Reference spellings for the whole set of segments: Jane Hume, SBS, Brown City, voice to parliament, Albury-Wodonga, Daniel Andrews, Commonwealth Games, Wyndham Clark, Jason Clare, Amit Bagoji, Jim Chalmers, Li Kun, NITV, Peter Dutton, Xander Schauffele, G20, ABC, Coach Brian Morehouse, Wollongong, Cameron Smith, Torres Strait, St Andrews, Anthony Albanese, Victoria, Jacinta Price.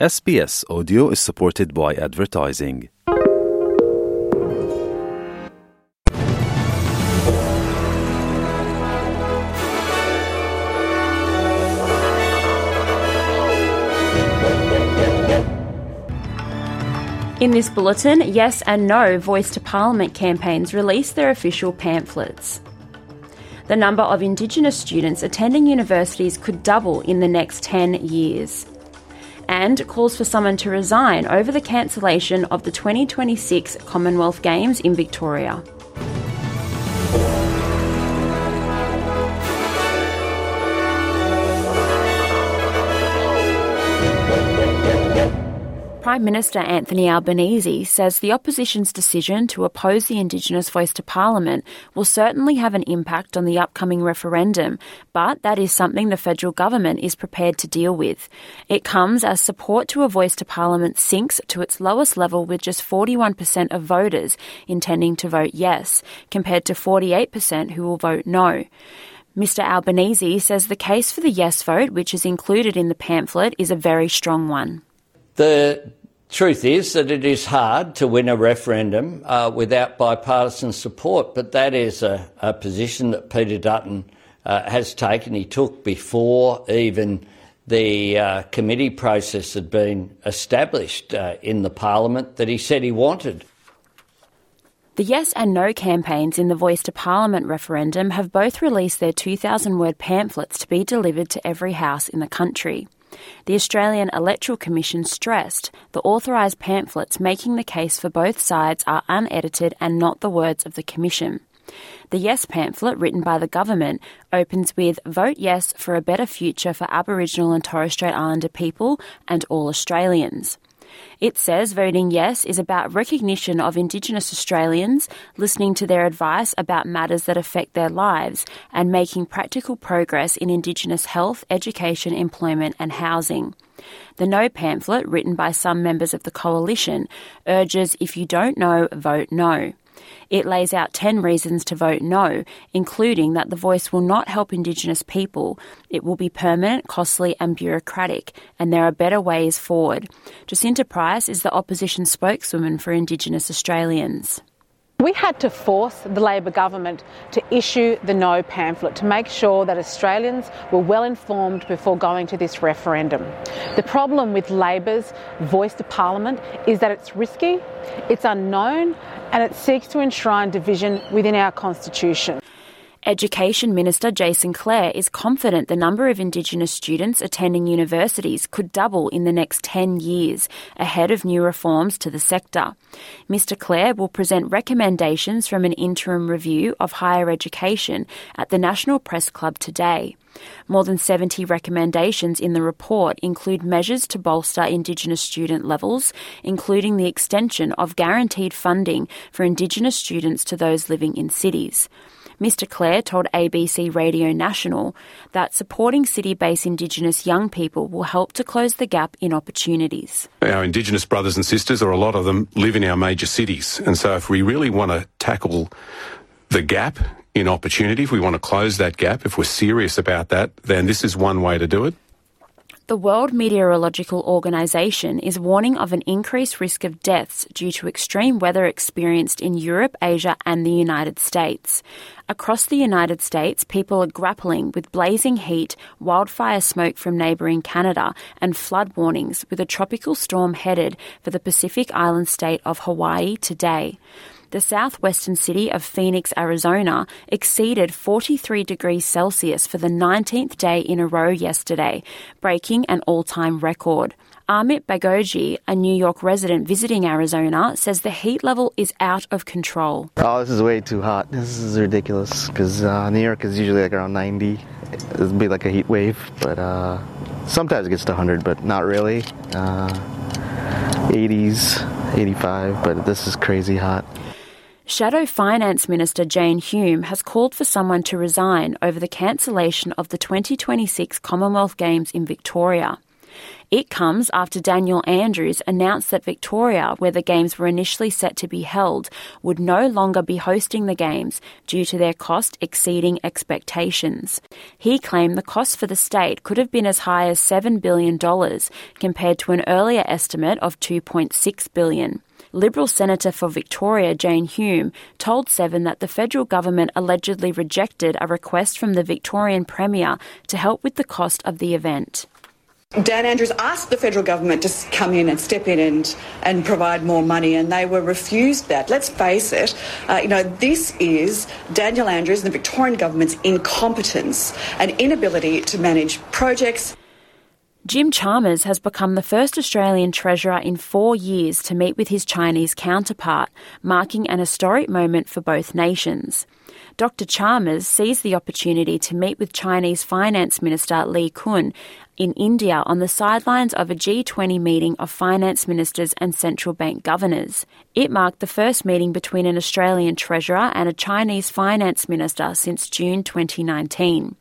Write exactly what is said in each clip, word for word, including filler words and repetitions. S B S Audio is supported by advertising. In this bulletin, Yes and No Voice to Parliament campaigns release their official pamphlets. The number of Indigenous students attending universities could double in the next ten years. And calls for someone to resign over the cancellation of the twenty twenty-six Commonwealth Games in Victoria. Prime Minister Anthony Albanese says the opposition's decision to oppose the Indigenous voice to Parliament will certainly have an impact on the upcoming referendum, but that is something the federal government is prepared to deal with. It comes as support to a voice to Parliament sinks to its lowest level, with just forty-one percent of voters intending to vote yes, compared to forty-eight percent who will vote no. Mr Albanese says the case for the yes vote, which is included in the pamphlet, is a very strong one. The truth is that it is hard to win a referendum uh, without bipartisan support, but that is a, a position that Peter Dutton uh, has taken. He took before even the uh, committee process had been established uh, in the Parliament, that he said he wanted. The Yes and No campaigns in the Voice to Parliament referendum have both released their two thousand word pamphlets to be delivered to every house in the country. The Australian Electoral Commission stressed the authorised pamphlets making the case for both sides are unedited and not the words of the Commission. The Yes pamphlet, written by the government, opens with "Vote yes for a better future for Aboriginal and Torres Strait Islander people and all Australians." It says voting yes is about recognition of Indigenous Australians, listening to their advice about matters that affect their lives, and making practical progress in Indigenous health, education, employment and housing. The No pamphlet, written by some members of the coalition, urges if you don't know, vote no. It lays out ten reasons to vote no, including that the voice will not help Indigenous people, it will be permanent, costly and bureaucratic, and there are better ways forward. Jacinta Price is the opposition spokeswoman for Indigenous Australians. We had to force the Labor government to issue the No pamphlet to make sure that Australians were well informed before going to this referendum. The problem with Labor's voice to Parliament is that it's risky, it's unknown, and it seeks to enshrine division within our constitution. Education Minister Jason Clare is confident the number of Indigenous students attending universities could double in the next ten years, ahead of new reforms to the sector. Mr Clare will present recommendations from an interim review of higher education at the National Press Club today. More than seventy recommendations in the report include measures to bolster Indigenous student levels, including the extension of guaranteed funding for Indigenous students to those living in cities. Mr Clare told A B C Radio National that supporting city-based Indigenous young people will help to close the gap in opportunities. Our Indigenous brothers and sisters, or a lot of them, live in our major cities. And so if we really want to tackle the gap in opportunity, if we want to close that gap, if we're serious about that, then this is one way to do it. The World Meteorological Organization is warning of an increased risk of deaths due to extreme weather experienced in Europe, Asia and the United States. Across the United States, people are grappling with blazing heat, wildfire smoke from neighbouring Canada and flood warnings, with a tropical storm headed for the Pacific island state of Hawaii today. The southwestern city of Phoenix, Arizona, exceeded forty-three degrees Celsius for the nineteenth day in a row yesterday, breaking an all-time record. Amit Bagoji, a New York resident visiting Arizona, says the heat level is out of control. Oh, this is way too hot. This is ridiculous, because uh, New York is usually like around ninety. It would be like a heat wave, but uh, sometimes it gets to one hundred, but not really. Uh, eighties, eighty-five, but this is crazy hot. Shadow Finance Minister Jane Hume has called for someone to resign over the cancellation of the twenty twenty-six Commonwealth Games in Victoria. It comes after Daniel Andrews announced that Victoria, where the Games were initially set to be held, would no longer be hosting the Games due to their cost exceeding expectations. He claimed the cost for the state could have been as high as seven billion dollars compared to an earlier estimate of two point six billion dollars. Liberal Senator for Victoria, Jane Hume, told Seven that the federal government allegedly rejected a request from the Victorian Premier to help with the cost of the event. Dan Andrews asked the federal government to come in and step in and, and provide more money, and they were refused that. Let's face it, uh, you know, this is Daniel Andrews and the Victorian government's incompetence and inability to manage projects. Jim Chalmers has become the first Australian Treasurer in four years to meet with his Chinese counterpart, marking an historic moment for both nations. Doctor Chalmers seized the opportunity to meet with Chinese Finance Minister Li Kun in India on the sidelines of a G twenty meeting of finance ministers and central bank governors. It marked the first meeting between an Australian Treasurer and a Chinese Finance Minister since June twenty nineteen.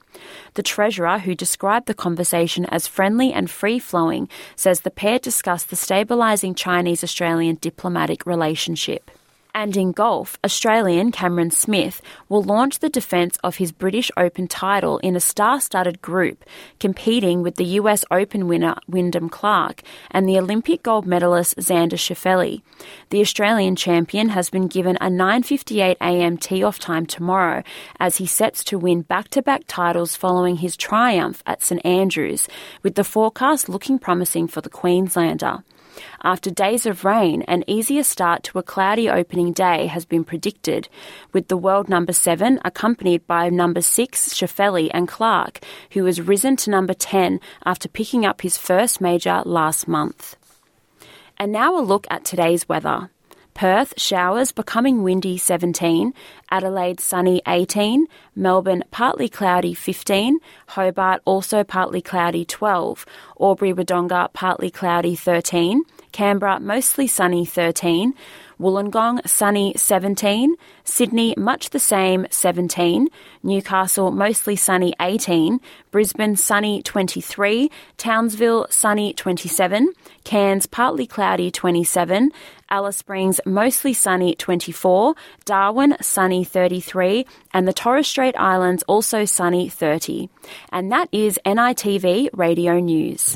The Treasurer, who described the conversation as friendly and free-flowing, says the pair discussed the stabilising Chinese-Australian diplomatic relationship. And in golf, Australian Cameron Smith will launch the defence of his British Open title in a star-studded group, competing with the U S Open winner Wyndham Clark and the Olympic gold medalist Xander Schauffele. The Australian champion has been given a nine fifty-eight a.m. tee-off time tomorrow as he sets to win back-to-back titles following his triumph at St Andrews, with the forecast looking promising for the Queenslander. After days of rain, an easier start to a cloudy opening day has been predicted, with the world number seven accompanied by number six Schauffele and Clark, who has risen to number ten after picking up his first major last month. And now a look at today's weather. Perth, showers becoming windy seventeen, Adelaide sunny eighteen, Melbourne partly cloudy fifteen, Hobart also partly cloudy twelve, Albury-Wodonga partly cloudy thirteen, Canberra mostly sunny thirteen, Wollongong sunny seventeen, Sydney much the same seventeen, Newcastle mostly sunny eighteen, Brisbane sunny twenty-three, Townsville sunny twenty-seven, Cairns partly cloudy twenty-seven, Alice Springs mostly sunny twenty-four, Darwin sunny thirty-three, and the Torres Strait Islands also sunny thirty. And that is N I T V Radio News.